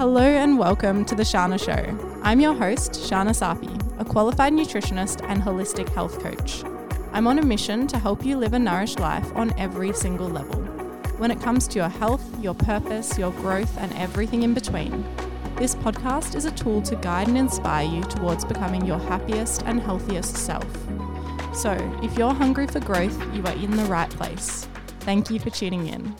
Hello and welcome to The Shana Show. I'm your host, Shana Sapi, a qualified nutritionist and holistic health coach. I'm on a mission to help you live a nourished life on every single level. When it comes to your health, your purpose, your growth, and everything in between, this podcast is a tool to guide and inspire you towards becoming your happiest and healthiest self. So, if you're hungry for growth, you are in the right place. Thank you for tuning in.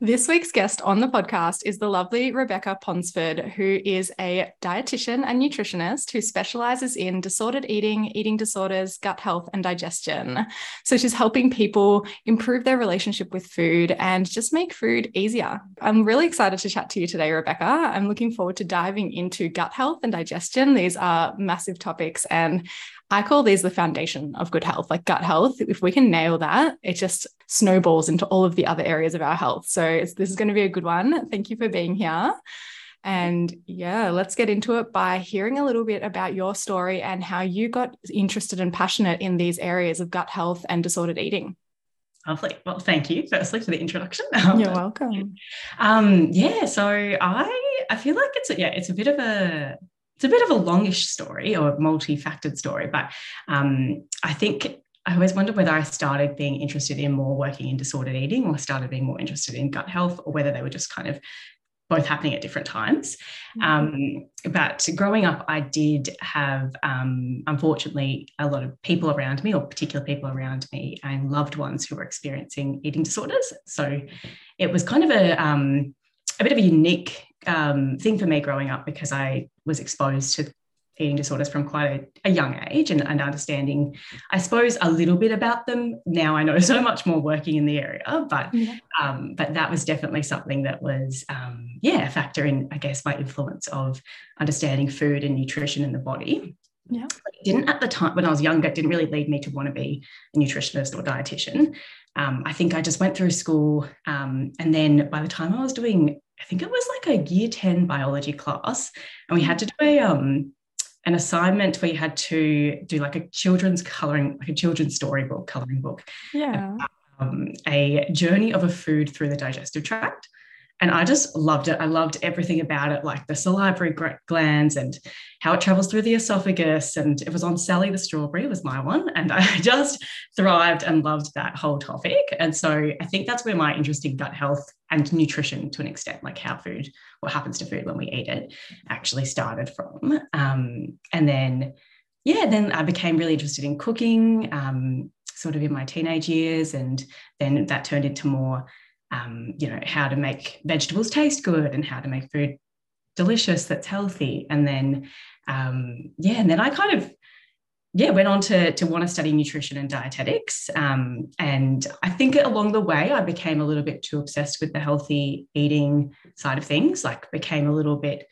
This week's guest on the podcast is the lovely Rebecca Ponsford, who is a dietitian and nutritionist who specializes in disordered eating, eating disorders, gut health, and digestion. So she's helping people improve their relationship with food and just make food easier. I'm really excited to chat to you today, Rebecca. I'm looking forward to diving into gut health and digestion. These are massive topics, and I call these the foundation of good health, like gut health. If we can nail that, it just snowballs into all of the other areas of our health. So this is going to be a good one. Thank you for being here. And yeah, let's get into it by hearing a little bit about your story and how you got interested and passionate in these areas of gut health and disordered eating. Lovely. Well, thank you, firstly, for the introduction. You're welcome. So I feel like it's a bit of a longish story or a multi-factored story, but I think I always wondered whether I started being interested in more working in disordered eating or started being more interested in gut health, or whether they were just kind of both happening at different times. But growing up, I did have, unfortunately, a lot of people around me, or particular people around me, and loved ones who were experiencing eating disorders. So it was kind of a bit of a unique thing for me growing up, because I was exposed to eating disorders from quite a young age, and understanding, I suppose, a little bit about them. Now I know so much more working in the area, but that was definitely something that was, a factor in, I guess, my influence of understanding food and nutrition in the body. Yeah. It didn't at the time, when I was younger, it didn't really lead me to want to be a nutritionist or dietitian. I think I just went through school, and then by the time I was doing, I think it was like a year 10 biology class, and we had to do an assignment where you had to do like a children's storybook, colouring book. Yeah. A journey of a food through the digestive tract. And I just loved it. I loved everything about it, like the salivary glands and how it travels through the esophagus. And it was on Sally the Strawberry, was my one. And I just thrived and loved that whole topic. And so I think that's where my interest in gut health and nutrition, to an extent, like how food, what happens to food when we eat it, actually started from. Then I became really interested in cooking, sort of in my teenage years. And then that turned into more, how to make vegetables taste good and how to make food delicious that's healthy. And then, I kind of, went on to want to study nutrition and dietetics. And I think along the way, I became a little bit too obsessed with the healthy eating side of things, like became a little bit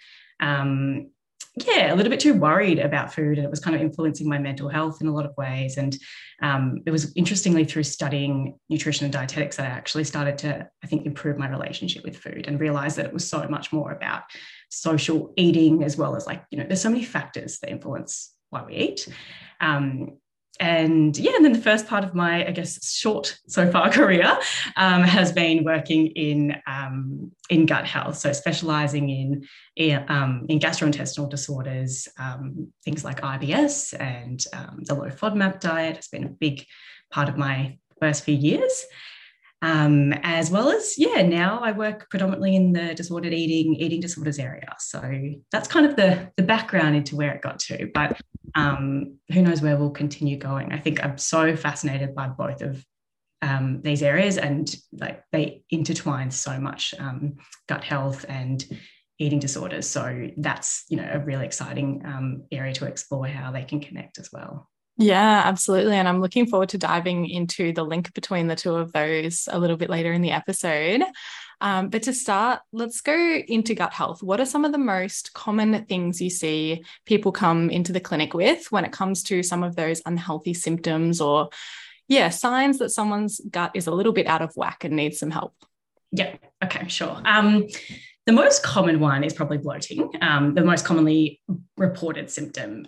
too worried about food, and it was kind of influencing my mental health in a lot of ways. And it was interestingly through studying nutrition and dietetics that I actually started to, I think, improve my relationship with food and realize that it was so much more about social eating, as well as, like, you know, there's so many factors that influence why we eat. And then the first part of my, I guess, short so far career has been working in gut health, so specialising in gastrointestinal disorders, things like IBS and the low FODMAP diet has been a big part of my first few years, as well as, now I work predominantly in the disordered eating disorders area. So that's kind of the background into where it got to, but who knows where we'll continue going. I think I'm so fascinated by both of these areas, and like they intertwine so much, gut health and eating disorders. So that's, you know, a really exciting area to explore how they can connect as well. Yeah, absolutely. And I'm looking forward to diving into the link between the two of those a little bit later in the episode. But to start, let's go into gut health. What are some of the most common things you see people come into the clinic with when it comes to some of those unhealthy symptoms or, signs that someone's gut is a little bit out of whack and needs some help? Yeah. Okay, sure. The most common one is probably bloating, the most commonly reported symptom.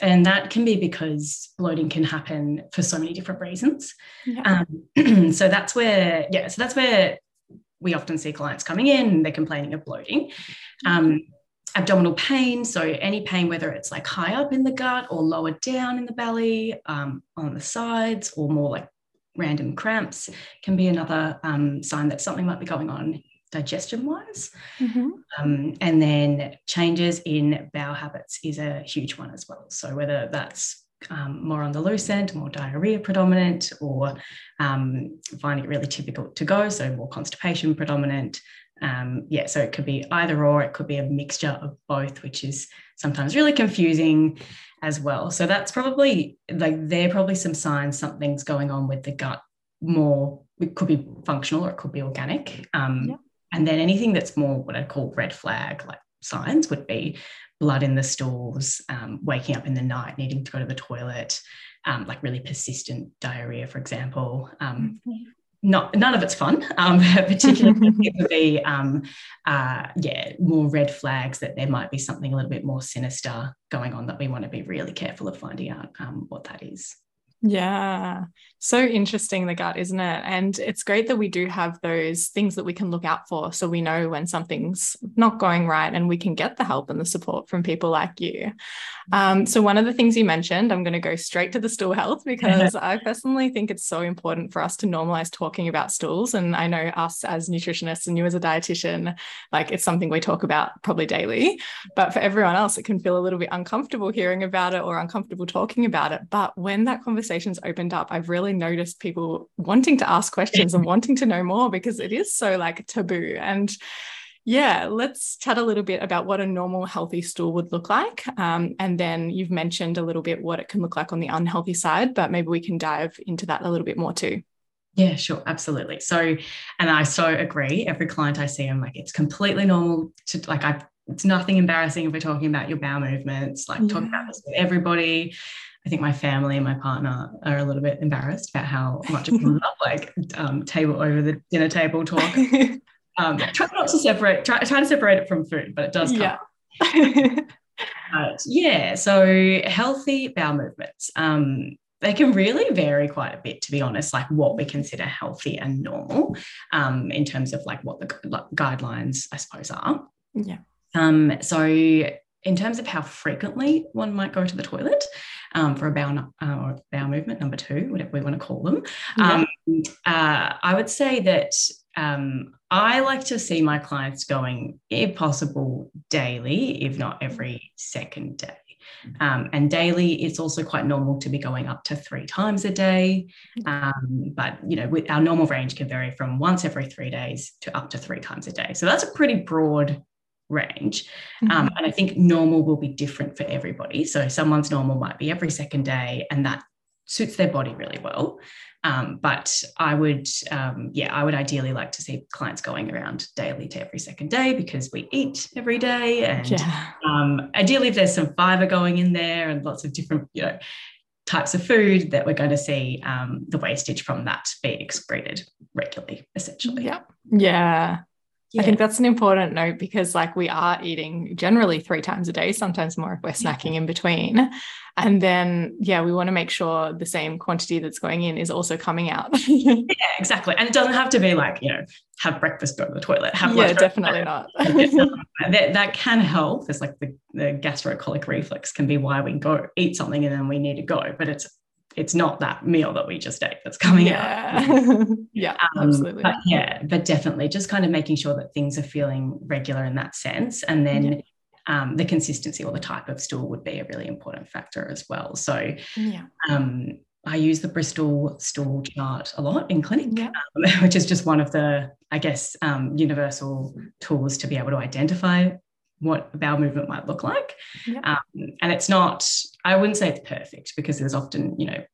And that can be because bloating can happen for so many different reasons. Yeah. So that's where we often see clients coming in and they're complaining of bloating, abdominal pain. So any pain, whether it's like high up in the gut or lower down in the belly, on the sides, or more like random cramps, can be another sign that something might be going on digestion wise. And then changes in bowel habits is a huge one as well. So whether that's more on the loose end, more diarrhea predominant, or finding it really difficult to go, so more constipation predominant. Yeah, so it could be either or, it could be a mixture of both, which is sometimes really confusing as well. So that's probably, like, they're probably some signs something's going on with the gut. More, it could be functional or it could be organic. And then anything that's more what I call red flag, like signs, would be blood in the stools, waking up in the night, needing to go to the toilet, like really persistent diarrhea, for example. None of it's fun, particularly it would be, more red flags that there might be something a little bit more sinister going on that we want to be really careful of finding out what that is. Yeah, so interesting, the gut, isn't it? And it's great that we do have those things that we can look out for, so we know when something's not going right and we can get the help and the support from people like you. So one of the things you mentioned, I'm going to go straight to the stool health, because I personally think it's so important for us to normalize talking about stools. And I know us as nutritionists and you as a dietitian, like, it's something we talk about probably daily, but for everyone else, it can feel a little bit uncomfortable hearing about it or uncomfortable talking about it. But when that conversation's opened up, I've really noticed people wanting to ask questions and wanting to know more, because it is so, like, taboo. And yeah, let's chat a little bit about what a normal healthy stool would look like, and then you've mentioned a little bit what it can look like on the unhealthy side, but maybe we can dive into that a little bit more too. Yeah, sure, absolutely. So, and I so agree, every client I see, I'm like, it's completely normal to, like, it's nothing embarrassing if we're talking about your bowel movements, like, talking about this with everybody. I think my family and my partner are a little bit embarrassed about how much it comes up, like, table over the dinner table talk. Try not to separate, try to separate it from food, but it does come up. Yeah, so healthy bowel movements. They can really vary quite a bit, to be honest, like what we consider healthy and normal, in terms of like what the guidelines, I suppose, are. Yeah. So in terms of how frequently one might go to the toilet, for a bowel or bowel movement number two, whatever we want to call them, I would say that I like to see my clients going, if possible, daily, if not every second day. And daily, it's also quite normal to be going up to 3 times a day. But, you know, our normal range can vary from once every 3 days to up to 3 times a day. So that's a pretty broad range. And I think normal will be different for everybody. So someone's normal might be every second day, and that suits their body really well. But I would, I would ideally like to see clients going around daily to every second day, because we eat every day. And ideally, if there's some fiber going in there and lots of different, you know, types of food, that we're going to see the wastage from that be excreted regularly, essentially. Yeah. I think that's an important note, because, like, we are eating generally 3 times a day, sometimes more if we're snacking in between. And then, yeah, we want to make sure the same quantity that's going in is also coming out. Exactly. And it doesn't have to be like, you know, have breakfast, go to the toilet. Definitely not. That can help. There's like the gastrocolic reflex can be why we go eat something and then we need to go, but it's not that meal that we just ate that's coming out. Absolutely. But definitely just kind of making sure that things are feeling regular in that sense. And then the consistency or the type of stool would be a really important factor as well. So I use the Bristol Stool Chart a lot in clinic, which is just one of the, I guess, universal tools to be able to identify what bowel movement might look like. And it's not, I wouldn't say it's perfect, because there's often, you know,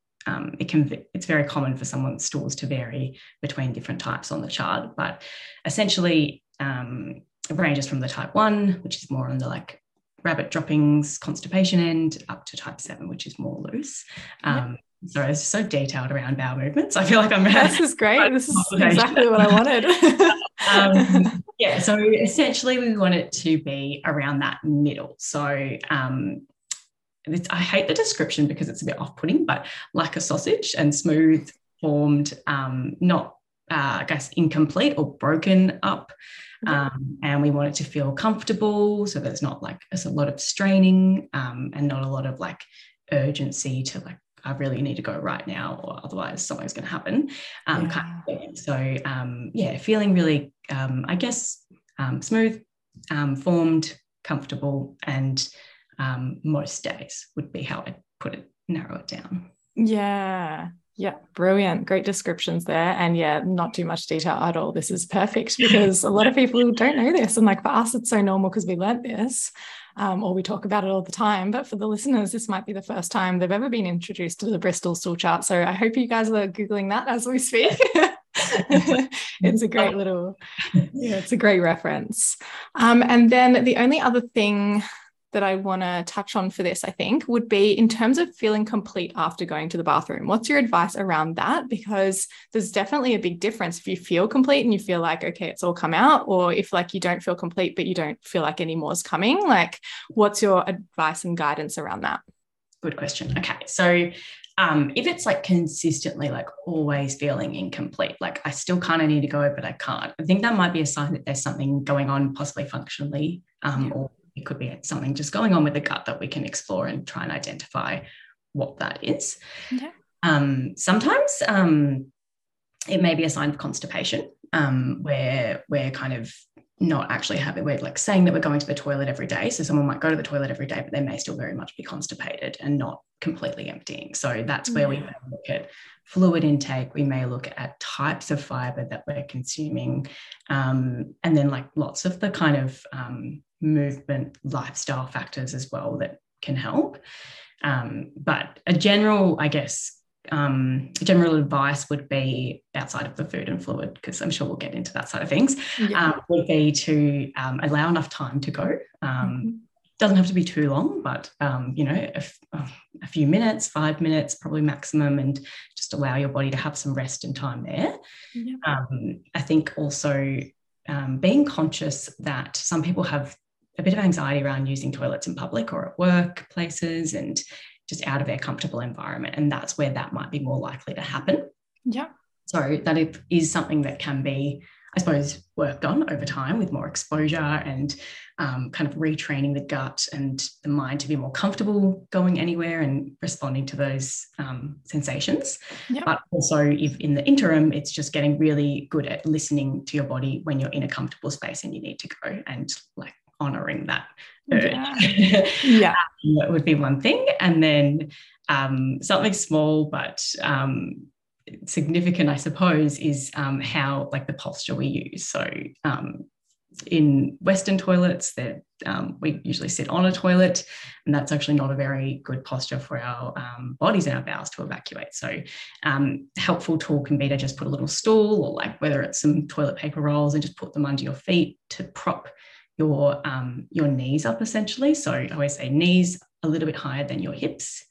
it's very common for someone's stools to vary between different types on the chart, but essentially it ranges from the type 1, which is more on the like rabbit droppings, constipation end, up to type 7, which is more loose. Sorry, it's so detailed around bowel movements. I feel like I'm... This is great. This is exactly what I wanted. So essentially we want it to be around that middle. So I hate the description because it's a bit off-putting, but like a sausage and smooth, formed, not I guess, incomplete or broken up. And we want it to feel comfortable so there's not like there's a lot of straining and not a lot of like urgency to like, I really need to go right now or otherwise something's going to happen. Feeling really, smooth, formed, comfortable, and most days would be how I'd put it, narrow it down. Yeah, brilliant. Great descriptions there. And yeah, not too much detail at all. This is perfect because a lot of people don't know this. And like for us, it's so normal because we learned this or we talk about it all the time. But for the listeners, this might be the first time they've ever been introduced to the Bristol Stool Chart. So I hope you guys are Googling that as we speak. It's a great it's a great reference. And then the only other thing that I want to touch on for this, I think, would be in terms of feeling complete after going to the bathroom. What's your advice around that? Because there's definitely a big difference if you feel complete and you feel like, okay, it's all come out, or if like you don't feel complete, but you don't feel like any more is coming. Like, what's your advice and guidance around that? Good question. Okay. So if it's like consistently, like always feeling incomplete, like I still kind of need to go, but I can't, I think that might be a sign that there's something going on, possibly functionally, or it could be something just going on with the gut that we can explore and try and identify what that is. Okay. Sometimes it may be a sign of constipation where we're kind of not actually having, we're like saying that we're going to the toilet every day. So someone might go to the toilet every day, but they may still very much be constipated and not completely emptying. So that's where we may look at fluid intake. We may look at types of fiber that we're consuming. And then like lots of the kind of movement, lifestyle factors as well that can help. But a general, I guess, general advice would be outside of the food and fluid, because I'm sure we'll get into that side of things, would be to allow enough time to go. Doesn't have to be too long, but, a few minutes, 5 minutes, probably maximum, and just allow your body to have some rest and time there. Yeah. I think also being conscious that some people have a bit of anxiety around using toilets in public or at work places and just out of their comfortable environment. And that's where that might be more likely to happen. Yeah. So that it is something that can be, I suppose, worked on over time with more exposure and kind of retraining the gut and the mind to be more comfortable going anywhere and responding to those sensations. Yep. But also if in the interim, it's just getting really good at listening to your body when you're in a comfortable space and you need to go and like honouring that urge. Yeah. That would be one thing. And then something small but significant, I suppose, is how like the posture we use. So in Western toilets, that we usually sit on a toilet, and that's actually not a very good posture for our bodies and our bowels to evacuate. So helpful tool can be to just put a little stool or like whether it's some toilet paper rolls and just put them under your feet to prop your knees up essentially. So I always say knees a little bit higher than your hips,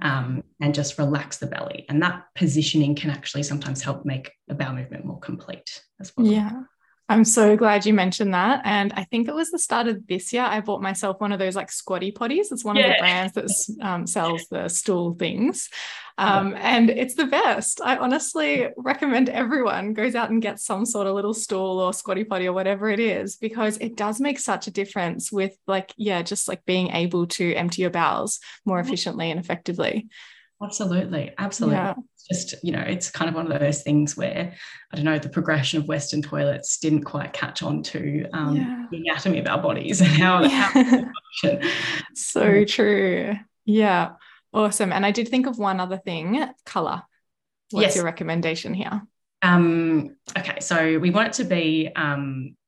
and just relax the belly. And that positioning can actually sometimes help make a bowel movement more complete as well. Yeah. I'm so glad you mentioned that. And I think it was the start of this year, I bought myself one of those like squatty potties. It's one of the brands that sells the stool things. And it's the best. I honestly recommend everyone goes out and gets some sort of little stool or squatty potty or whatever it is, because it does make such a difference with like, just like being able to empty your bowels more efficiently and effectively. Absolutely. Yeah. Just, it's kind of one of those things where, I don't know, the progression of Western toilets didn't quite catch on to the anatomy of our bodies and how So true. Yeah. Awesome. And I did think of one other thing, colour. What's your recommendation here? Okay. So we want it to be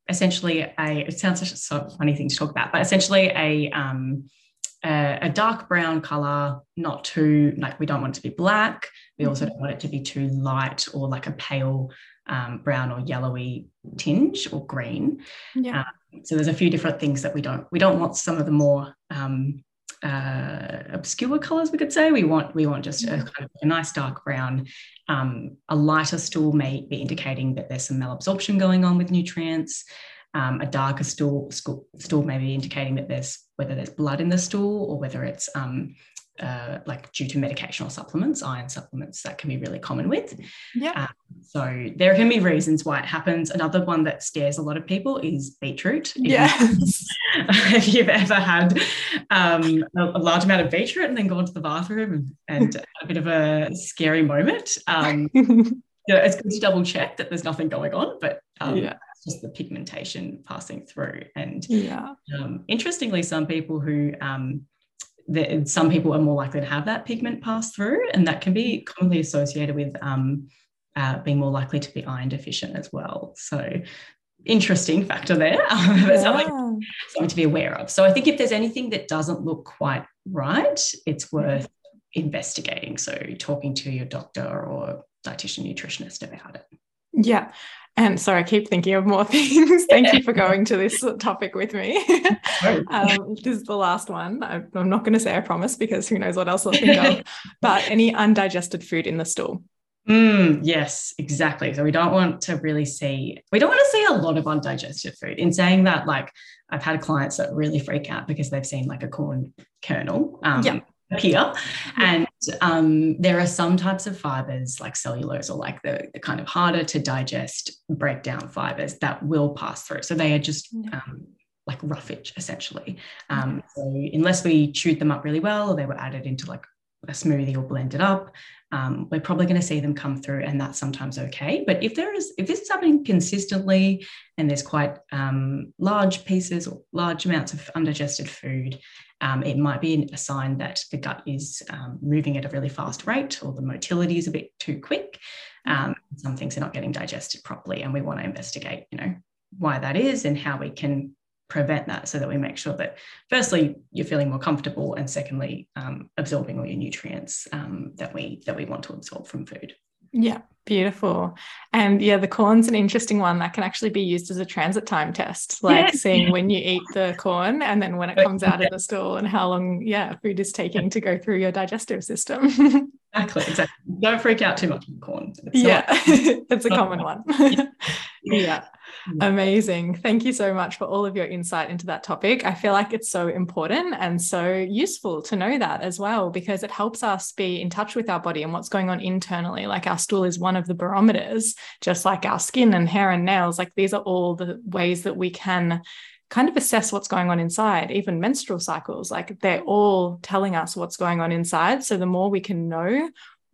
essentially it sounds such a funny thing to talk about, but essentially a dark brown colour, not too, like we don't want it to be black. We also don't want it to be too light or like a pale brown or yellowy tinge or green. Yeah. So there's a few different things that we don't want. Some of the more obscure colours, we could say. We want just a kind of a nice dark brown. A lighter stool may be indicating that there's some malabsorption going on with nutrients. A darker stool may be indicating that there's, whether there's blood in the stool or whether it's like due to medication or supplements, iron supplements, that can be really common with. Yeah. So there can be reasons why it happens. Another one that scares a lot of people is beetroot. Yes. If you've ever had a large amount of beetroot and then gone to the bathroom and had a bit of a scary moment, you know, it's good to double check that there's nothing going on, but yeah, it's just the pigmentation passing through. And yeah, interestingly, some people are more likely to have that pigment pass through, and that can be commonly associated with being more likely to be iron deficient as well. So interesting factor there. It's something to be aware of. So I think if there's anything that doesn't look quite right, it's worth investigating. So talking to your doctor or dietitian, nutritionist about it. Yeah. And sorry, I keep thinking of more things. Thank you for going to this topic with me. This is the last one. I'm not going to say I promise, because who knows what else I'll think of. But any undigested food in the stool. Yes, exactly. So we don't want to see a lot of undigested food. In saying that, like, I've had clients that really freak out because they've seen like a corn kernel appear. And there are some types of fibers, like cellulose or like the kind of harder to digest breakdown fibers, that will pass through. So they are just like roughage, essentially. So unless we chewed them up really well, or they were added into like a smoothie or blended up, we're probably going to see them come through, and that's sometimes okay. But if this is happening consistently and there's quite large pieces or large amounts of undigested food, it might be a sign that the gut is moving at a really fast rate, or the motility is a bit too quick. Some things are not getting digested properly, and we want to investigate, you know, why that is and how we can prevent that, so that we make sure that firstly you're feeling more comfortable, and secondly absorbing all your nutrients that we want to absorb from food. Yeah, beautiful. And yeah, the corn's an interesting one that can actually be used as a transit time test, like seeing when you eat the corn and then when it comes out of the stool, and how long food is taking to go through your digestive system. Exactly. Don't freak out too much with corn. It's a common one. Yeah. Amazing. Thank you so much for all of your insight into that topic. I feel like it's so important and so useful to know that as well, because it helps us be in touch with our body and what's going on internally. Like, our stool is one of the barometers, just like our skin and hair and nails. Like, these are all the ways that we can kind of assess what's going on inside. Even menstrual cycles, like, they're all telling us what's going on inside. So the more we can know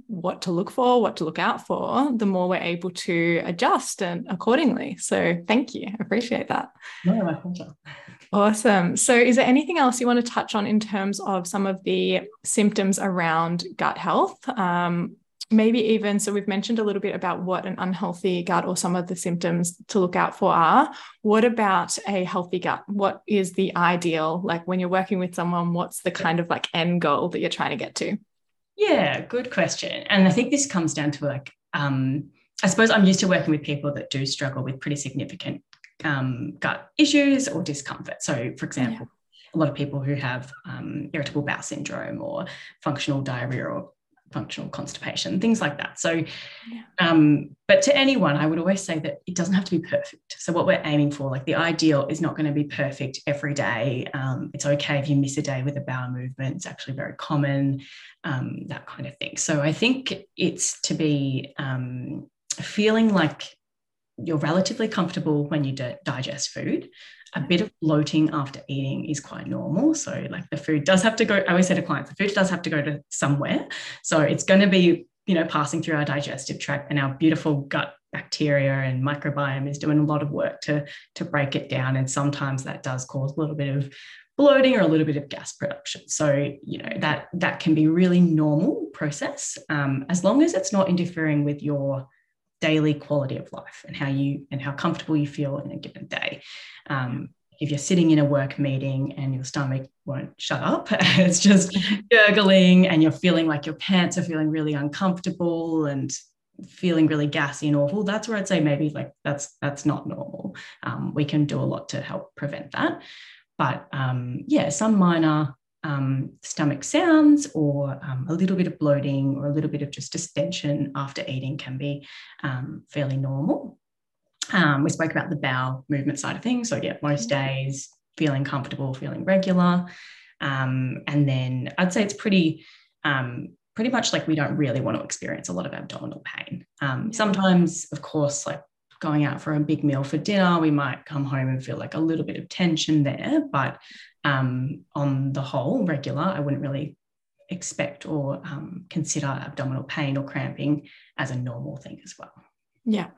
what to look for, what to look out for, the more we're able to adjust and accordingly. So thank you. I appreciate that. No, my pleasure. Awesome. So is there anything else you want to touch on in terms of some of the symptoms around gut health? Maybe even, so we've mentioned a little bit about what an unhealthy gut or some of the symptoms to look out for are. What about a healthy gut? What is the ideal? Like, when you're working with someone, what's the kind of like end goal that you're trying to get to? Yeah, good question. And I think this comes down to like, I suppose I'm used to working with people that do struggle with pretty significant gut issues or discomfort. So, for example, a lot of people who have irritable bowel syndrome or functional diarrhea or functional constipation, things like that. So, but to anyone, I would always say that it doesn't have to be perfect. So what we're aiming for, like, the ideal is not going to be perfect every day. It's okay if you miss a day with a bowel movement. It's actually very common, that kind of thing. So I think it's to be feeling like you're relatively comfortable when you digest food. A bit of bloating after eating is quite normal. So, like, the food does have to go. I always say to clients, the food does have to go to somewhere. So it's going to be, you know, passing through our digestive tract, and our beautiful gut bacteria and microbiome is doing a lot of work to break it down. And sometimes that does cause a little bit of bloating or a little bit of gas production. So, you know, that can be really normal process, as long as it's not interfering with your daily quality of life and how comfortable you feel in a given day. If you're sitting in a work meeting and your stomach won't shut up, it's just gurgling, and you're feeling like your pants are feeling really uncomfortable and feeling really gassy and awful, that's where I'd say maybe, like, that's not normal. We can do a lot to help prevent that. But some minor stomach sounds or a little bit of bloating or a little bit of just distension after eating can be fairly normal. We spoke about the bowel movement side of things. So, most days feeling comfortable, feeling regular. And then I'd say it's pretty much like we don't really want to experience a lot of abdominal pain. Sometimes, of course, like going out for a big meal for dinner, we might come home and feel like a little bit of tension there, but on the whole, regular, I wouldn't really expect or consider abdominal pain or cramping as a normal thing as well. Yeah.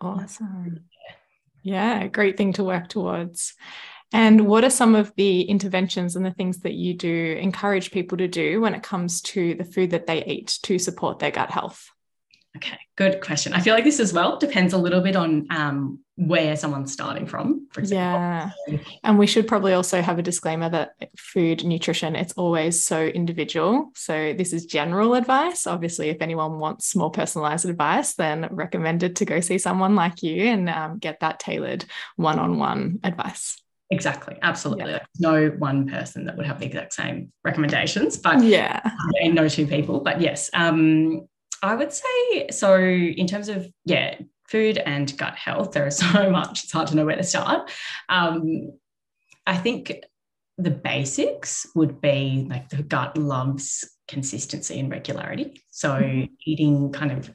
Awesome. Yeah, great thing to work towards. And what are some of the interventions and the things that you do encourage people to do when it comes to the food that they eat to support their gut health? Okay, good question. I feel like this as well depends a little bit on where someone's starting from, for example. Yeah, and we should probably also have a disclaimer that food, nutrition, it's always so individual. So this is general advice. Obviously, if anyone wants more personalized advice, then recommended to go see someone like you and get that tailored one-on-one advice. Exactly. Absolutely. Yeah. Like no one person that would have the exact same recommendations, but yeah, and no two people, but yes. I would say, so in terms of, yeah, food and gut health, there is so much, it's hard to know where to start. I think the basics would be like the gut loves consistency and regularity. So eating kind of,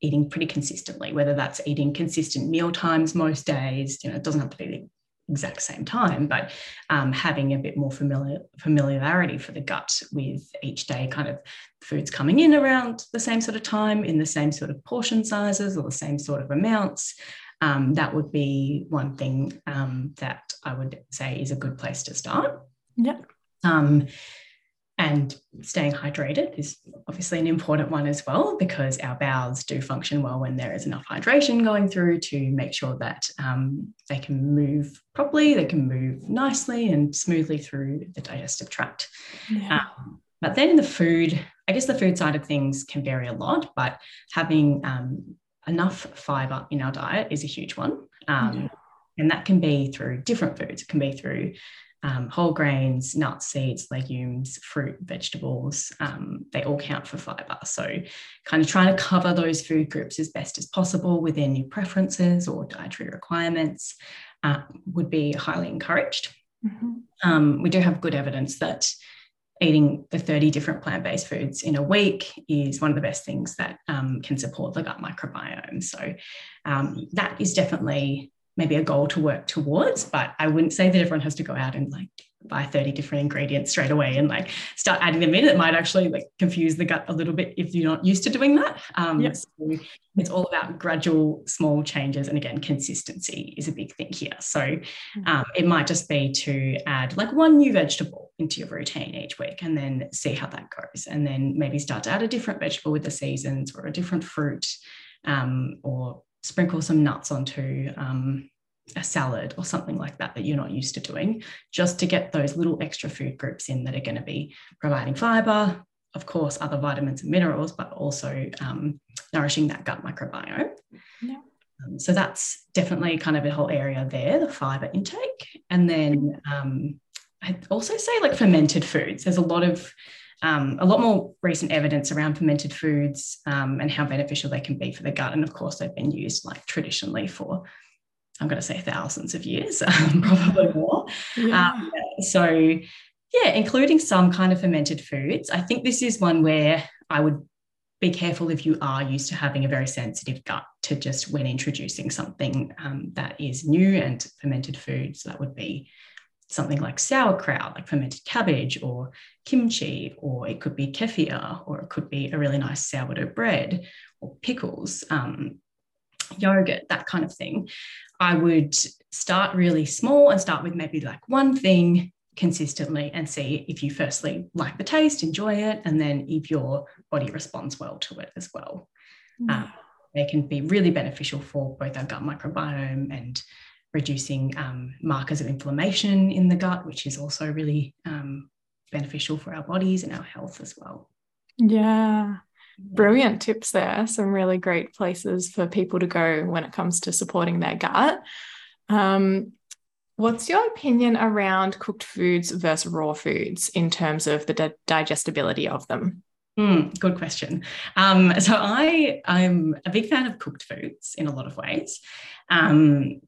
eating pretty consistently, whether that's eating consistent meal times most days, you know, it doesn't have to be the exact same time, but having a bit more familiarity for the gut with each day, kind of foods coming in around the same sort of time, in the same sort of portion sizes or the same sort of amounts. That would be one thing that I would say is a good place to start. Yeah. And staying hydrated is obviously an important one as well, because our bowels do function well when there is enough hydration going through to make sure that they can move properly, they can move nicely and smoothly through the digestive tract. Yeah. But then the food, I guess the food side of things can vary a lot, but having enough fibre in our diet is a huge one. And that can be through different foods. It can be through whole grains, nuts, seeds, legumes, fruit, vegetables, they all count for fibre. So kind of trying to cover those food groups as best as possible within your preferences or dietary requirements would be highly encouraged. We do have good evidence that eating the 30 different plant-based foods in a week is one of the best things that can support the gut microbiome. So that is definitely maybe a goal to work towards, but I wouldn't say that everyone has to go out and like buy 30 different ingredients straight away and like start adding them in. It might actually like confuse the gut a little bit if you're not used to doing that. So it's all about gradual small changes. And again, consistency is a big thing here. So it might just be to add like one new vegetable into your routine each week and then see how that goes. And then maybe start to add a different vegetable with the seasons or a different fruit or sprinkle some nuts onto a salad or something like that that you're not used to doing, just to get those little extra food groups in that are going to be providing fibre, of course, other vitamins and minerals, but also nourishing that gut microbiome. Yeah. So that's definitely kind of a whole area there, the fibre intake. And then I'd also say like fermented foods. There's a lot more recent evidence around fermented foods and how beneficial they can be for the gut. And of course, they've been used like traditionally for, I'm going to say thousands of years, probably more. Yeah. So, including some kind of fermented foods. I think this is one where I would be careful if you are used to having a very sensitive gut to just when introducing something that is new and fermented foods. So that would be something like sauerkraut, like fermented cabbage or kimchi, or it could be kefir, or it could be a really nice sourdough bread or pickles, yogurt, that kind of thing. I would start really small and start with maybe like one thing consistently and see if you firstly like the taste, enjoy it, and then if your body responds well to it as well. They can be really beneficial for both our gut microbiome and reducing markers of inflammation in the gut, which is also really beneficial for our bodies and our health as well. Yeah, brilliant tips there. Some really great places for people to go when it comes to supporting their gut. What's your opinion around cooked foods versus raw foods in terms of the digestibility of them? Good question. So I'm a big fan of cooked foods in a lot of ways. And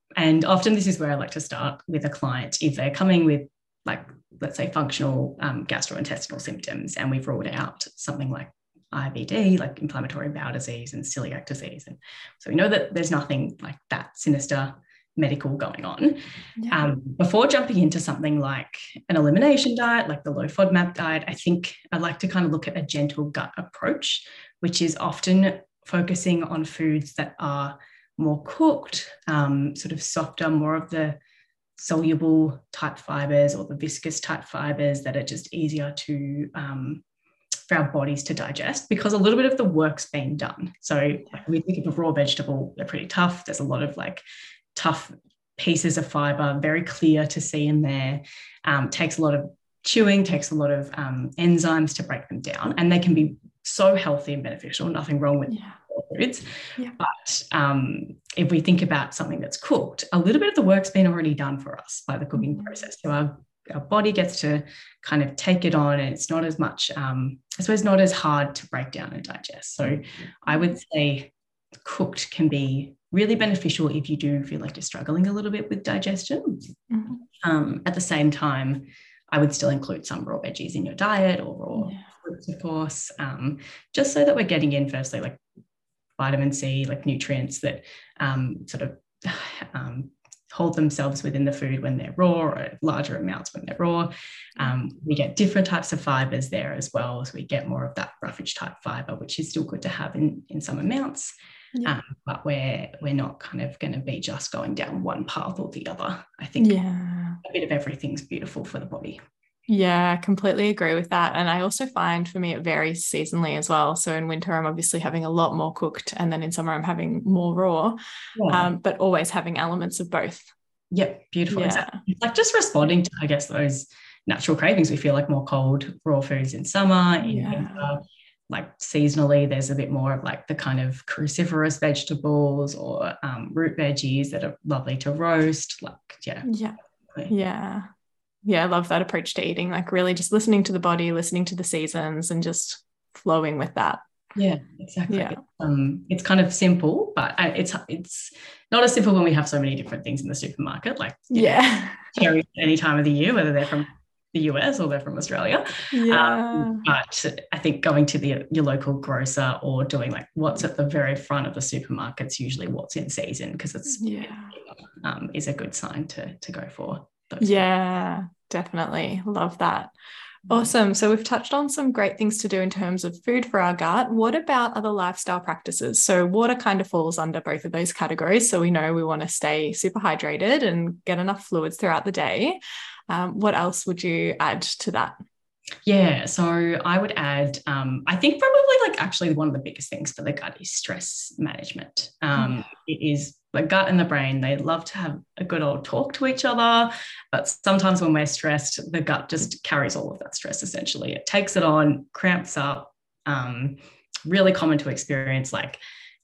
often this is where I like to start with a client if they're coming with like let's say, functional gastrointestinal symptoms, and we've ruled out something like IBD, like inflammatory bowel disease and celiac disease. And so we know that there's nothing like that sinister medical going on. Yeah. Before jumping into something like an elimination diet, like the low FODMAP diet, I think I'd like to kind of look at a gentle gut approach, which is often focusing on foods that are more cooked, sort of softer, more of the soluble type fibers or the viscous type fibers that are just easier to for our bodies to digest, because a little bit of the work's been done. So like, we think of a raw vegetable, they're pretty tough. There's a lot of like tough pieces of fiber, very clear to see in there. Takes a lot of chewing, takes a lot of enzymes to break them down, and they can be so healthy and beneficial. Nothing wrong with foods. Yeah. But if we think about something that's cooked, a little bit of the work's been already done for us by the cooking process. So our body gets to kind of take it on, and it's not as much, I suppose, not as hard to break down and digest. So I would say cooked can be really beneficial if you do feel like you're struggling a little bit with digestion. Mm-hmm. At the same time, I would still include some raw veggies in your diet, or raw fruits, of course, just so that we're getting in, firstly, like vitamin C, like nutrients that sort of hold themselves within the food when they're raw, or larger amounts when they're raw. We get different types of fibers there as well. So we get more of that roughage type fiber, which is still good to have in some amounts. Yeah. But we're not kind of going to be just going down one path or the other. I think a bit of everything's beautiful for the body. Yeah, I completely agree with that. And I also find for me it varies seasonally as well. So in winter, I'm obviously having a lot more cooked, and then in summer, I'm having more raw, but always having elements of both. Yep, beautiful. Yeah. Exactly. It's like just responding to, I guess, those natural cravings. We feel like more cold, raw foods in summer, in winter. Like seasonally, there's a bit more of like the kind of cruciferous vegetables or root veggies that are lovely to roast. Like, I love that approach to eating, like really just listening to the body, listening to the seasons, and just flowing with that. Yeah, exactly. Yeah. It's kind of simple, but it's not as simple when we have so many different things in the supermarket, like cherries any time of the year, whether they're from the US or they're from Australia. Yeah. But I think going to your local grocer, or doing like what's at the very front of the supermarket's usually what's in season, because it's is a good sign to go for. Yeah, definitely. Love that. Awesome. So we've touched on some great things to do in terms of food for our gut. What about other lifestyle practices? So water kind of falls under both of those categories. So we know we want to stay super hydrated and get enough fluids throughout the day. What else would you add to that? Yeah, so I would add, I think probably like actually one of the biggest things for the gut is stress management. It is the gut and the brain, they love to have a good old talk to each other, but sometimes when we're stressed, the gut just carries all of that stress essentially. It takes it on, cramps up, really common to experience like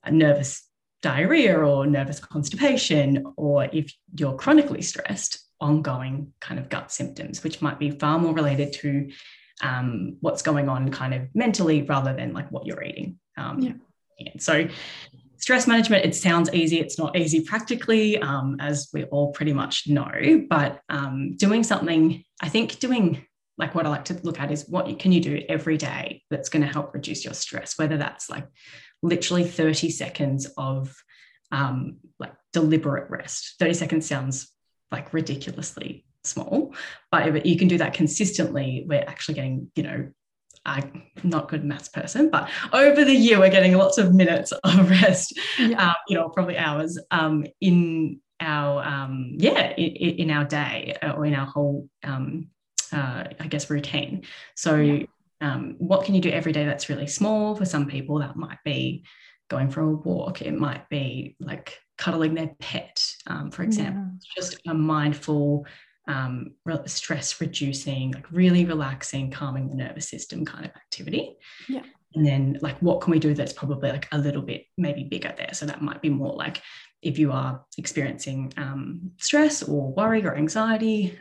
a nervous diarrhea or nervous constipation, or if you're chronically stressed, ongoing kind of gut symptoms, which might be far more related to what's going on kind of mentally rather than like what you're eating. So stress management, it sounds easy. It's not easy practically, as we all pretty much know, but doing something, I think doing like what I like to look at is what can you do every day that's going to help reduce your stress, whether that's like literally 30 seconds of like deliberate rest. 30 seconds sounds like ridiculously small, but if you can do that consistently, we're actually getting, I'm not good maths person, but over the year we're getting lots of minutes of rest, probably hours in our in our day or in our whole routine. So what can you do every day that's really small? For some people that might be going for a walk, it might be like cuddling their pet, for example. Just a mindful, stress reducing, like really relaxing, calming the nervous system kind of activity. Yeah. And then like what can we do that's probably like a little bit maybe bigger there? So that might be more like if you are experiencing stress or worry or anxiety,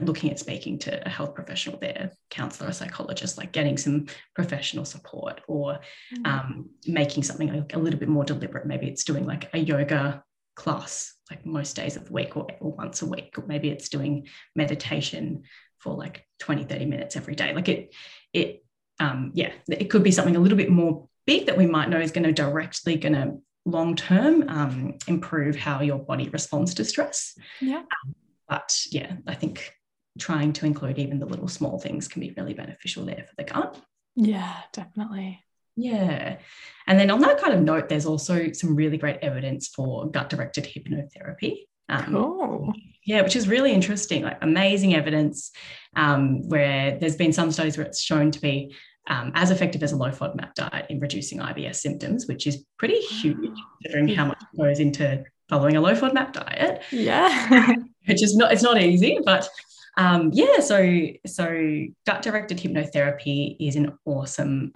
looking at speaking to a health professional there, counsellor or psychologist, like getting some professional support, or making something like a little bit more deliberate. Maybe it's doing like a yoga class, like most days of the week or once a week, or maybe it's doing meditation for like 20-30 minutes every day. Like it could be something a little bit more big that we might know is going to directly long-term improve how your body responds to stress. Yeah. But I think trying to include even the little small things can be really beneficial there for the gut. Yeah, definitely. Yeah. And then on that kind of note, there's also some really great evidence for gut-directed hypnotherapy. Cool. Yeah, which is really interesting, like amazing evidence where there's been some studies where it's shown to be as effective as a low FODMAP diet in reducing IBS symptoms, which is pretty huge considering how much goes into following a low FODMAP diet. Yeah. Which is it's not easy, but so gut-directed hypnotherapy is an awesome,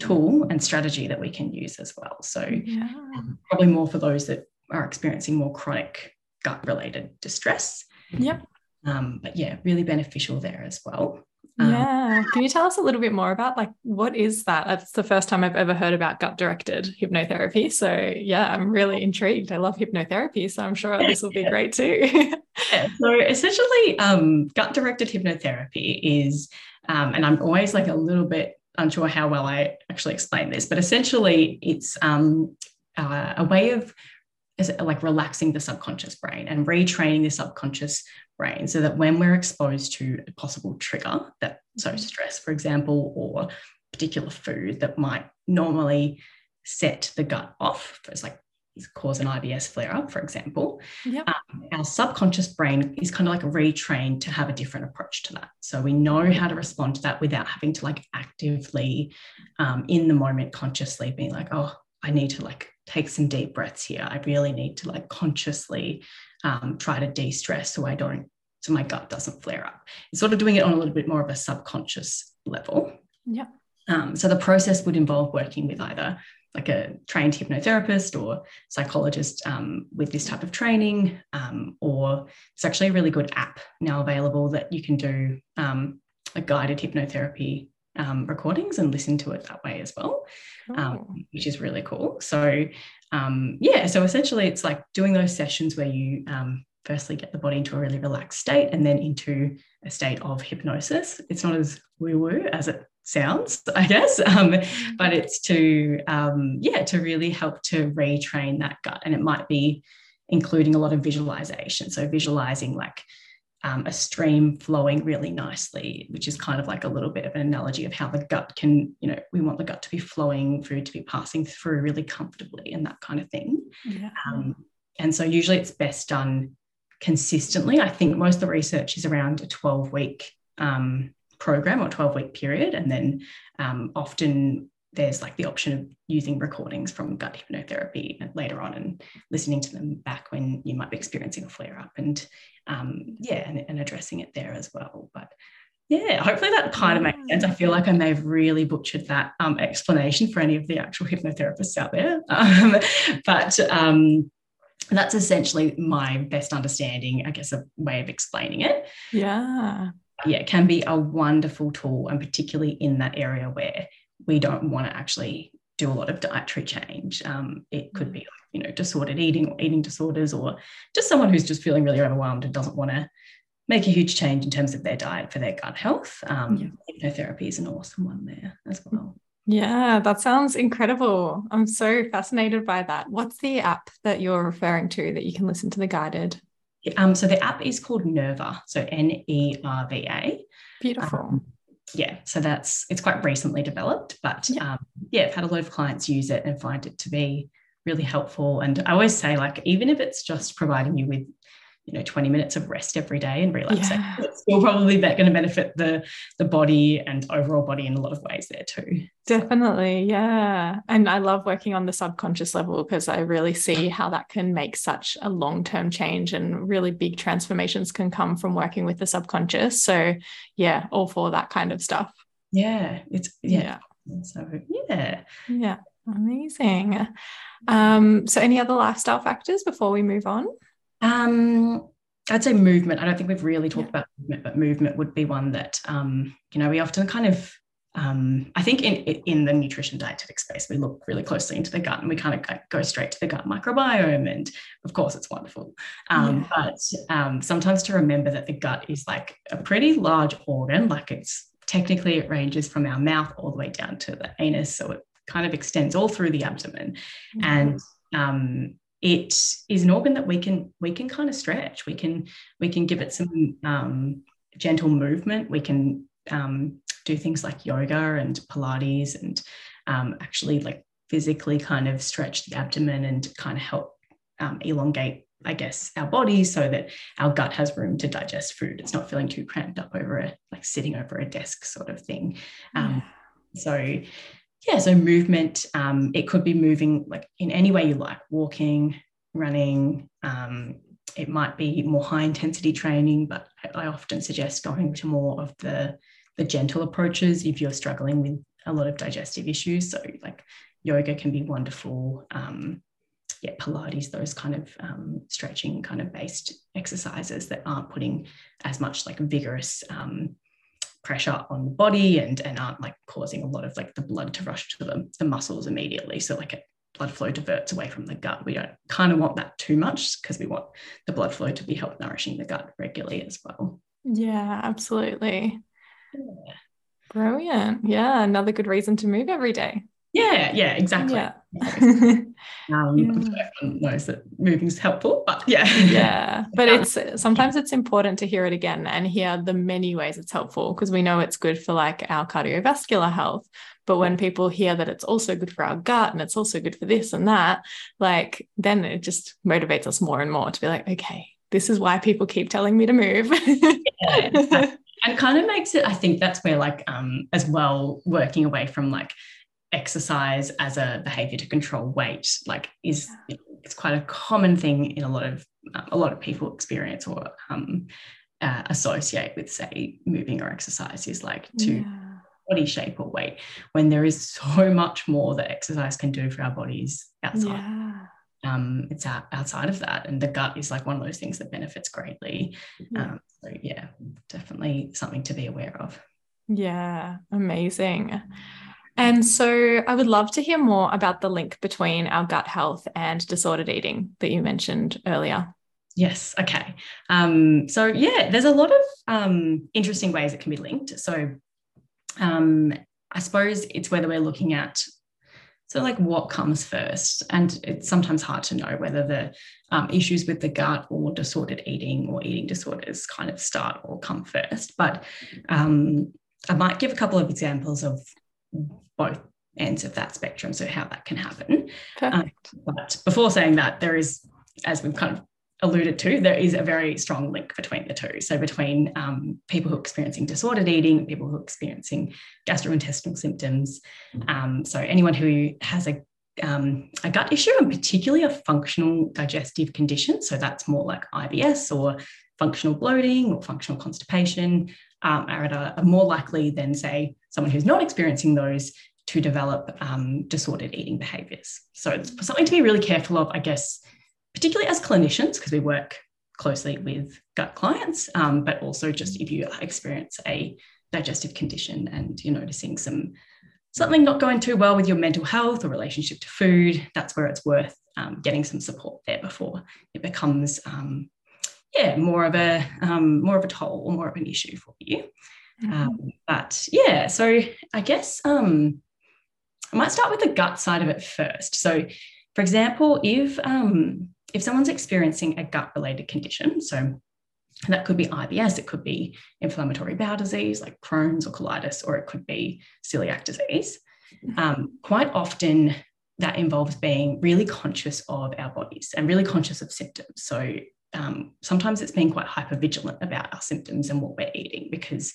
tool and strategy that we can use as well. So probably more for those that are experiencing more chronic gut-related distress. Yep. But really beneficial there as well. Can you tell us a little bit more about what is that? That's the first time I've ever heard about gut-directed hypnotherapy. So yeah, I'm really intrigued. I love hypnotherapy, so I'm sure this will be great too. So essentially gut-directed hypnotherapy is, and I'm always a little bit unsure how well I actually explain this, but essentially it's a way of relaxing the subconscious brain and retraining the subconscious brain so that when we're exposed to a possible trigger, stress, for example, or particular food that might normally set the gut off, cause an IBS flare-up, for example, our subconscious brain is kind of retrained to have a different approach to that. So we know how to respond to that without having to actively in the moment consciously being I need to take some deep breaths here. I really need to consciously try to de-stress so my gut doesn't flare up. It's sort of doing it on a little bit more of a subconscious level. Yeah. So the process would involve working with either a trained hypnotherapist or psychologist with this type of training, or it's actually a really good app now available that you can do guided hypnotherapy recordings and listen to it that way as well, which is really cool. So so essentially it's doing those sessions where you firstly get the body into a really relaxed state and then into a state of hypnosis. It's not as woo-woo as it sounds, I guess, but it's to really help to retrain that gut. And it might be including a lot of visualization, so visualizing a stream flowing really nicely, which is kind of a little bit of an analogy of how the gut can, we want the gut to be flowing, food to be passing through really comfortably and that kind of thing. Yeah. And so usually it's best done consistently. I think most of the research is around a 12-week program or 12-week period, and then often there's the option of using recordings from gut hypnotherapy later on and listening to them back when you might be experiencing a flare-up and addressing it there as well. But yeah, hopefully that kind of makes sense. I feel I may have really butchered that explanation for any of the actual hypnotherapists out there, but that's essentially my best understanding, I guess, a way of explaining it. Yeah, it can be a wonderful tool, and particularly in that area where we don't want to actually do a lot of dietary change. It could be, disordered eating or eating disorders, or just someone who's just feeling really overwhelmed and doesn't want to make a huge change in terms of their diet for their gut health. Hypnotherapy is an awesome one there as well. Yeah, that sounds incredible. I'm so fascinated by that. What's the app that you're referring to that you can listen to the guided? So the app is called Nerva, so Nerva. Beautiful. So it's quite recently developed, but I've had a lot of clients use it and find it to be really helpful. And I always say, even if it's just providing you with, 20 minutes of rest every day and relaxation, it's still probably going to benefit the body and overall body in a lot of ways there too. Definitely, yeah. And I love working on the subconscious level because I really see how that can make such a long-term change, and really big transformations can come from working with the subconscious. So yeah, all for that kind of stuff. Yeah, amazing. So any other lifestyle factors before we move on? I'd say movement. I don't think we've really talked about movement, but movement would be one that we often kind of I think in the nutrition dietetic space, we look really closely into the gut and we kind of go straight to the gut microbiome. And of course it's wonderful. But sometimes to remember that the gut is like a pretty large organ, like it's technically it ranges from our mouth all the way down to the anus. So it kind of extends all through the abdomen. Mm-hmm. And, it is an organ that we can kind of stretch. We can give it some, gentle movement. We can, do things like yoga and Pilates and actually like physically kind of stretch the abdomen and kind of help elongate, I guess, our body so that our gut has room to digest food. It's not feeling too cramped up over sitting over a desk sort of thing. So movement, it could be moving like in any way you like, walking, running, it might be more high intensity training, but I often suggest going to more of the gentle approaches if you're struggling with a lot of digestive issues. So like yoga can be wonderful. Pilates, those kind of stretching kind of based exercises that aren't putting as much like vigorous pressure on the body and aren't like causing a lot of like the blood to rush to the muscles immediately. So like blood flow diverts away from the gut. We don't kind of want that too much because we want the blood flow to be helped nourishing the gut regularly as well. Yeah, absolutely. Yeah. Brilliant. Yeah, another good reason to move every day. Yeah, exactly. Yeah. Everyone knows that moving's helpful, but but it's sometimes it's important to hear it again and hear the many ways it's helpful, because we know it's good for like our cardiovascular health, but when people hear that it's also good for our gut and it's also good for this and that, like then it just motivates us more and more to be like, okay, this is why people keep telling me to move. Yeah, exactly. And kind of makes it, I think that's where like as well working away from like exercise as a behavior to control weight like is, it's quite a common thing in a lot of people experience or associate with, say, moving or exercise is like to body shape or weight, when there is so much more that exercise can do for our bodies outside. It's outside of that, and the gut is like one of those things that benefits greatly. So definitely something to be aware of. Amazing. And so I would love to hear more about the link between our gut health and disordered eating that you mentioned earlier. Yes. Okay. There's a lot of interesting ways it can be linked. So I suppose it's whether we're looking at, so like what comes first, and it's sometimes hard to know whether the issues with the gut or disordered eating or eating disorders kind of start or come first. But I might give a couple of examples of both ends of that spectrum, so how that can happen. Perfect. But before saying that, there is, as we've kind of alluded to, there is a very strong link between the two. So between people who are experiencing disordered eating, people who are experiencing gastrointestinal symptoms. So anyone who has a gut issue, and particularly a functional digestive condition, so that's more like IBS or functional bloating or functional constipation, are at a more likely than, say, someone who's not experiencing those to develop disordered eating behaviours. So it's something to be really careful of, I guess, particularly as clinicians, because we work closely with gut clients, but also just if you experience a digestive condition and you're noticing something not going too well with your mental health or relationship to food, that's where it's worth getting some support there before it becomes more of a toll or more of an issue for you. So I guess I might start with the gut side of it first. So, for example, if someone's experiencing a gut-related condition, so that could be IBS, it could be inflammatory bowel disease like Crohn's or colitis, or it could be celiac disease. Quite often that involves being really conscious of our bodies and really conscious of symptoms. So sometimes it's being quite hypervigilant about our symptoms and what we're eating, because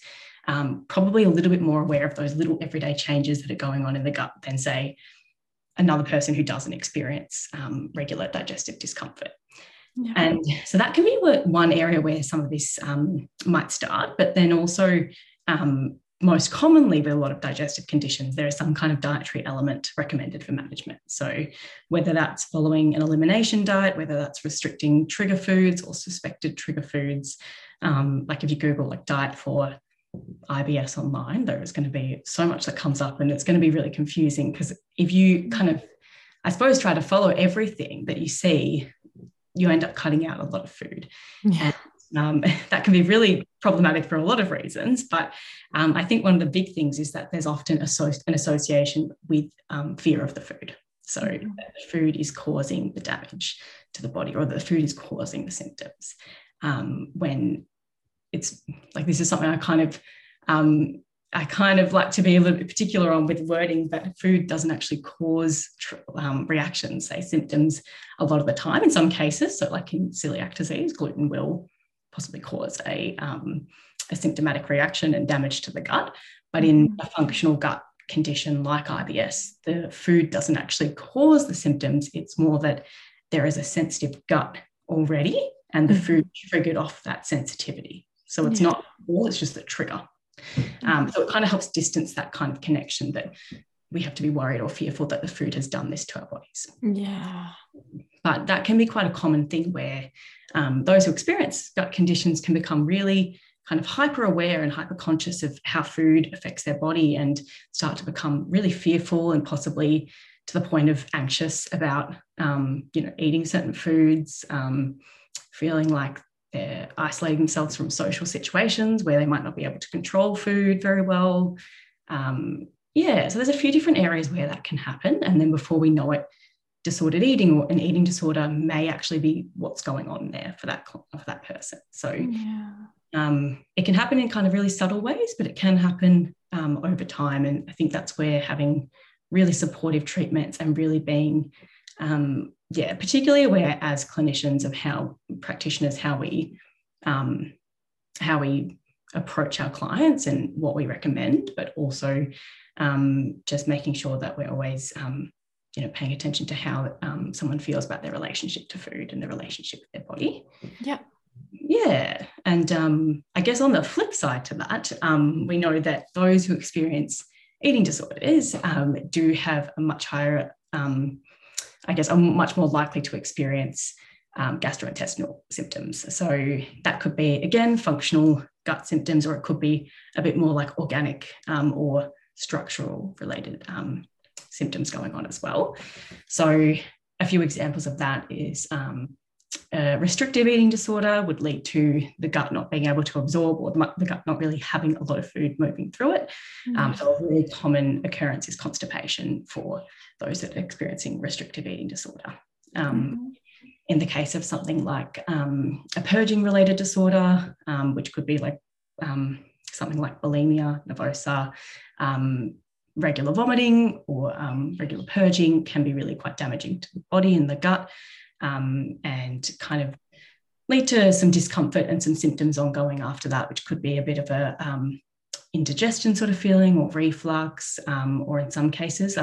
probably a little bit more aware of those little everyday changes that are going on in the gut than, say, another person who doesn't experience regular digestive discomfort. Yeah. And so that can be one area where some of this might start, but then also most commonly with a lot of digestive conditions, there is some kind of dietary element recommended for management. So whether that's following an elimination diet, whether that's restricting trigger foods or suspected trigger foods, like if you Google like diet for IBS online, there's going to be so much that comes up, and it's going to be really confusing, because if you kind of, I suppose, try to follow everything that you see, you end up cutting out a lot of food. Yeah. And that can be really problematic for a lot of reasons. But I think one of the big things is that there's often an association with fear of the food. So the food is causing the damage to the body, or the food is causing the symptoms. When it's like, this is something I kind of like to be a little bit particular on with wording, but food doesn't actually cause reactions, say symptoms, a lot of the time in some cases. So like in celiac disease, gluten will possibly cause a symptomatic reaction and damage to the gut. But in a functional gut condition like IBS, the food doesn't actually cause the symptoms. It's more that there is a sensitive gut already, and the food triggered off that sensitivity. So it's not all, it's just the trigger. So it kind of helps distance that kind of connection that we have to be worried or fearful that the food has done this to our bodies. Yeah. But that can be quite a common thing where those who experience gut conditions can become really kind of hyper aware and hyper conscious of how food affects their body, and start to become really fearful, and possibly to the point of anxious about, eating certain foods, feeling like they're isolating themselves from social situations where they might not be able to control food very well. So there's a few different areas where that can happen. And then before we know it, disordered eating or an eating disorder may actually be what's going on there for that person. So it can happen in kind of really subtle ways, but it can happen over time. And I think that's where having really supportive treatments and really being particularly aware as clinicians of how we approach our clients and what we recommend, but also just making sure that we're always paying attention to how someone feels about their relationship to food and their relationship with their body. And I guess on the flip side to that, we know that those who experience eating disorders do have a much higher are much more likely to experience gastrointestinal symptoms. So that could be, again, functional gut symptoms, or it could be a bit more like organic or structural related symptoms going on as well. So a few examples of that is a restrictive eating disorder would lead to the gut not being able to absorb, or the gut not really having a lot of food moving through it. So a really common occurrence is constipation for those that are experiencing restrictive eating disorder. In the case of something like a purging related disorder, which could be like something like bulimia nervosa, regular vomiting or regular purging can be really quite damaging to the body and the gut. And kind of lead to some discomfort and some symptoms ongoing after that, which could be a bit of a indigestion sort of feeling, or reflux, or in some cases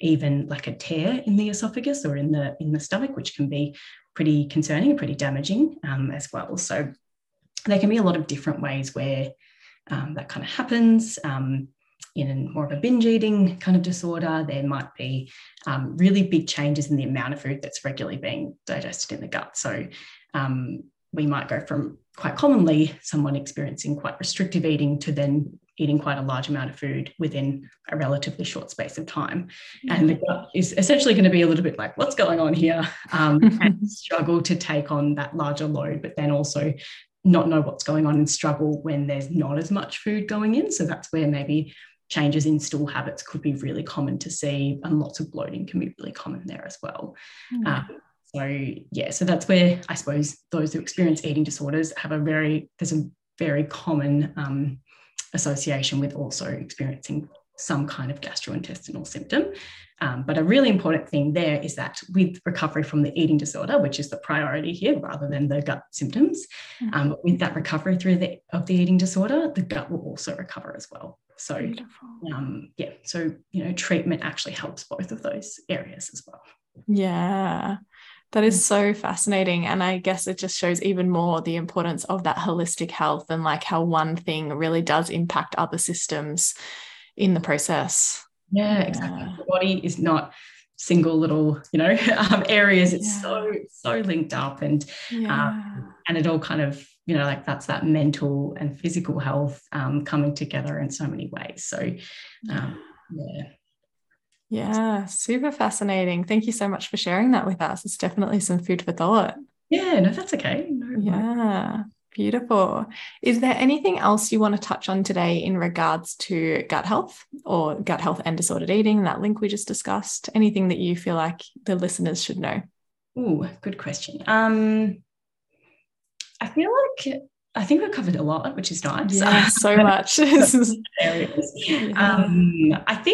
even like a tear in the esophagus or in the stomach, which can be pretty concerning and pretty damaging as well. So there can be a lot of different ways where that kind of happens. In more of a binge eating kind of disorder, there might be really big changes in the amount of food that's regularly being digested in the gut. So we might go from quite commonly someone experiencing quite restrictive eating to then eating quite a large amount of food within a relatively short space of time. And the gut is essentially going to be a little bit like, what's going on here? And struggle to take on that larger load, but then also not know what's going on and struggle when there's not as much food going in. So that's where maybe changes in stool habits could be really common to see, and lots of bloating can be really common there as well. So that's where I suppose those who experience eating disorders have there's a very common association with also experiencing some kind of gastrointestinal symptom. But a really important thing there is that with recovery from the eating disorder, which is the priority here rather than the gut symptoms, with that recovery of the eating disorder, the gut will also recover as well. So, treatment actually helps both of those areas as well. Yeah, that is so fascinating. And I guess it just shows even more the importance of that holistic health, and like how one thing really does impact other systems in the process. Yeah, exactly. The body is not single little, areas. It's so linked up, and it all kind of you know, like that's that mental and physical health coming together in so many ways. So, yeah, super fascinating. Thank you so much for sharing that with us. It's definitely some food for thought. Yeah, no, that's okay. No, yeah. Beautiful. Is there anything else you want to touch on today in regards to gut health or gut health and disordered eating, that link we just discussed? Anything that you feel like the listeners should know? Ooh, good question. I think we've covered a lot, which is nice. Yeah, so much. I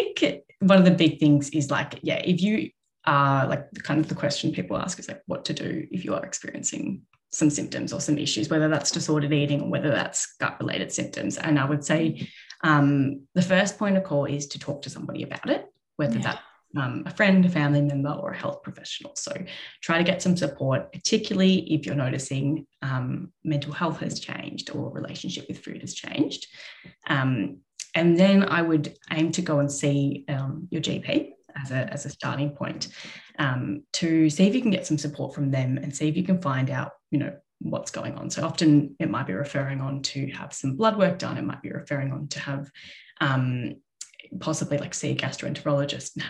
think one of the big things is like, yeah, if you are like kind of the question people ask is like what to do if you are experiencing some symptoms or some issues, whether that's disordered eating or whether that's gut-related symptoms. And I would say the first point of call is to talk to somebody about it, whether that's a friend, a family member, or a health professional. So try to get some support, particularly if you're noticing mental health has changed or relationship with food has changed. And then I would aim to go and see your GP as a starting point to see if you can get some support from them and see if you can find out, you know, what's going on. So often it might be referring on to have some blood work done. It might be referring on to have possibly like see a gastroenterologist and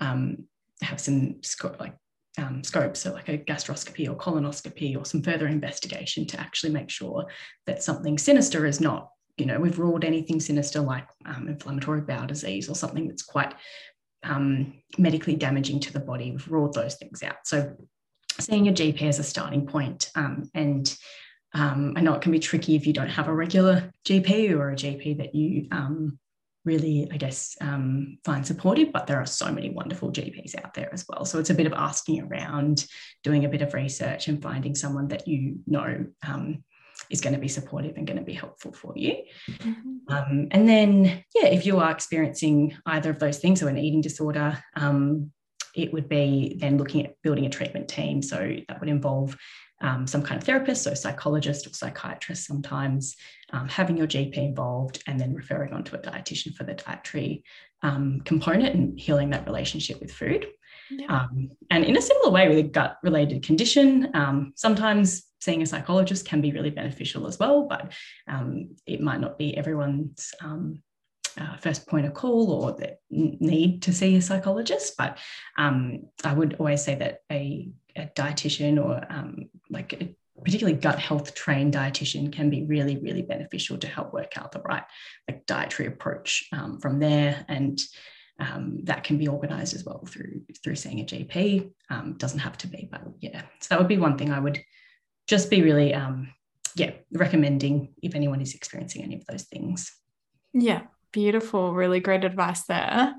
have some scopes, so like a gastroscopy or colonoscopy or some further investigation to actually make sure that something sinister is not, you know, we've ruled anything sinister like inflammatory bowel disease or something that's quite medically damaging to the body. We've ruled those things out. So seeing a GP as a starting point. I know it can be tricky if you don't have a regular GP or a GP that you really, I guess, find supportive, but there are so many wonderful GPs out there as well. So it's a bit of asking around, doing a bit of research and finding someone that you know is going to be supportive and going to be helpful for you. Mm-hmm. And then, yeah, if you are experiencing either of those things, so an eating disorder, it would be then looking at building a treatment team. So that would involve some kind of therapist, so psychologist or psychiatrist sometimes, having your GP involved and then referring on to a dietitian for the dietary component and healing that relationship with food. Yeah. And in a similar way with a gut-related condition, sometimes seeing a psychologist can be really beneficial as well, but it might not be everyone's first point of call or the need to see a psychologist. But I would always say that a dietitian or like a particularly gut health trained dietitian can be really, really beneficial to help work out the right like dietary approach from there. And that can be organised as well through seeing a GP. Doesn't have to be, but yeah. So that would be one thing I would just be really, recommending if anyone is experiencing any of those things. Yeah, beautiful. Really great advice there.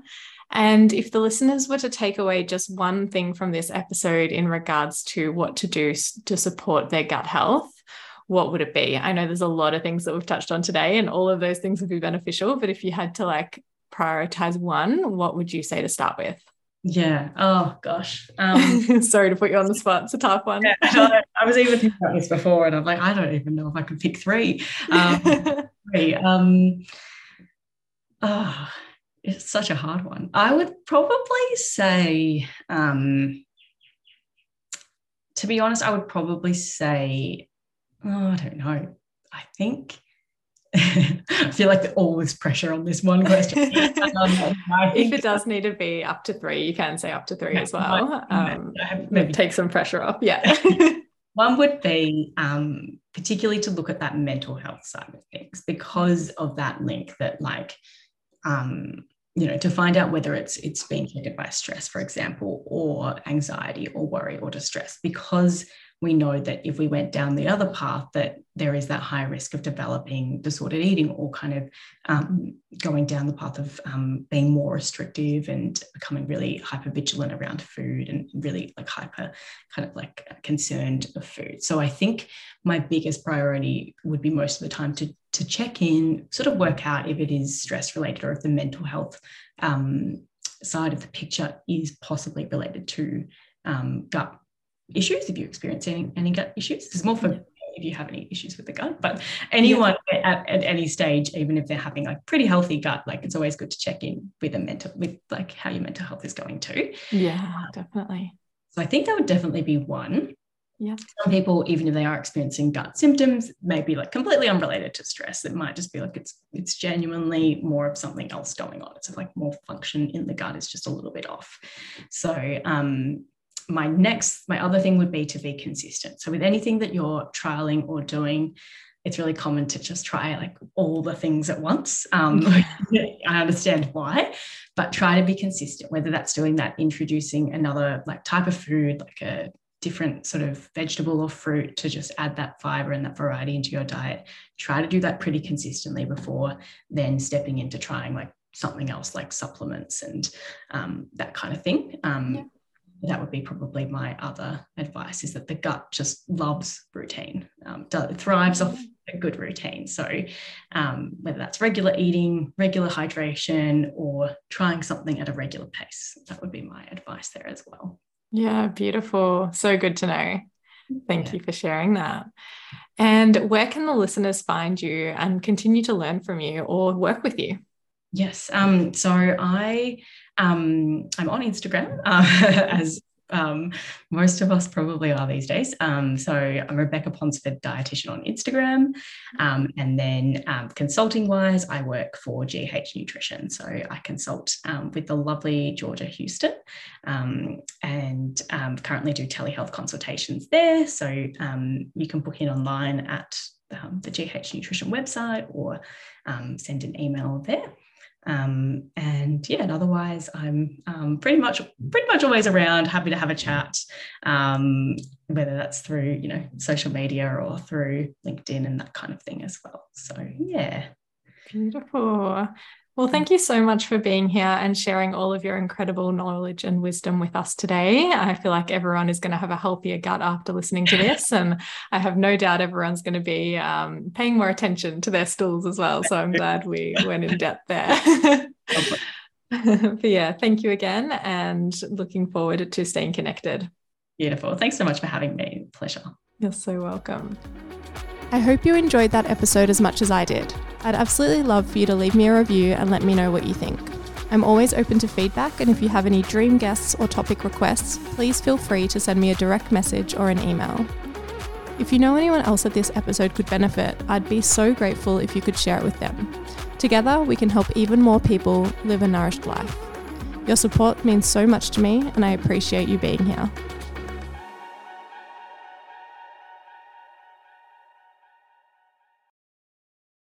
And if the listeners were to take away just one thing from this episode in regards to what to do to support their gut health, what would it be? I know there's a lot of things that we've touched on today and all of those things would be beneficial, but if you had to like prioritize one, what would you say to start with? Yeah. Oh gosh. Sorry to put you on the spot. It's a tough one. Yeah, I was even thinking about this before and I'm like, I don't even know if I can pick three. It's such a hard one. I would probably say, to be honest, I would probably say, I don't know. I think I feel like all this pressure on this one question. If it does need to be up to three, you can say up to three as well. Maybe take some pressure off. Yeah. One would be particularly to look at that mental health side of things because of that link that like, you know, to find out whether it's being triggered by stress, for example, or anxiety or worry or distress, because we know that if we went down the other path that there is that high risk of developing disordered eating or kind of going down the path of being more restrictive and becoming really hypervigilant around food and really like concerned of food. So I think my biggest priority would be most of the time to check in, sort of work out if it is stress related or if the mental health side of the picture is possibly related to gut issues, if you're experiencing any gut issues. It's more for if you have any issues with the gut, but anyone at any stage, even if they're having like pretty healthy gut, like it's always good to check in with like how your mental health is going too. Yeah, definitely. So I think that would definitely be one. Yeah. Some people, even if they are experiencing gut symptoms, may be like completely unrelated to stress. It might just be like it's genuinely more of something else going on. It's like more function in the gut is just a little bit off. So my other thing would be to be consistent. So with anything that you're trialing or doing, it's really common to just try like all the things at once. I understand why, but try to be consistent, whether that's doing that, introducing another like type of food, like a different sort of vegetable or fruit to just add that fiber and that variety into your diet. Try to do that pretty consistently before then stepping into trying like something else like supplements and that kind of thing. That would be probably my other advice, is that the gut just loves routine, thrives off a good routine. So whether that's regular eating, regular hydration, or trying something at a regular pace, that would be my advice there as well. Yeah, beautiful. So good to know. Thank you for sharing that. And where can the listeners find you and continue to learn from you or work with you? Yes. So I'm on Instagram, as most of us probably are these days. So I'm Rebecca Ponsford dietitian on Instagram. And then consulting wise, I work for GH Nutrition. So I consult with the lovely Georgia Houston, and currently do telehealth consultations there. So you can book in online at the GH Nutrition website, or send an email there. And otherwise I'm pretty much always around, happy to have a chat, whether that's through social media or through LinkedIn and that kind of thing as well. So beautiful. Well, thank you so much for being here and sharing all of your incredible knowledge and wisdom with us today. I feel like everyone is going to have a healthier gut after listening to this, and I have no doubt everyone's going to be paying more attention to their stools as well. So I'm glad we went in depth there. But thank you again, and looking forward to staying connected. Beautiful. Thanks so much for having me. Pleasure. You're so welcome. I hope you enjoyed that episode as much as I did. I'd absolutely love for you to leave me a review and let me know what you think. I'm always open to feedback, and if you have any dream guests or topic requests, please feel free to send me a direct message or an email. If you know anyone else that this episode could benefit, I'd be so grateful if you could share it with them. Together, we can help even more people live a nourished life. Your support means so much to me, and I appreciate you being here.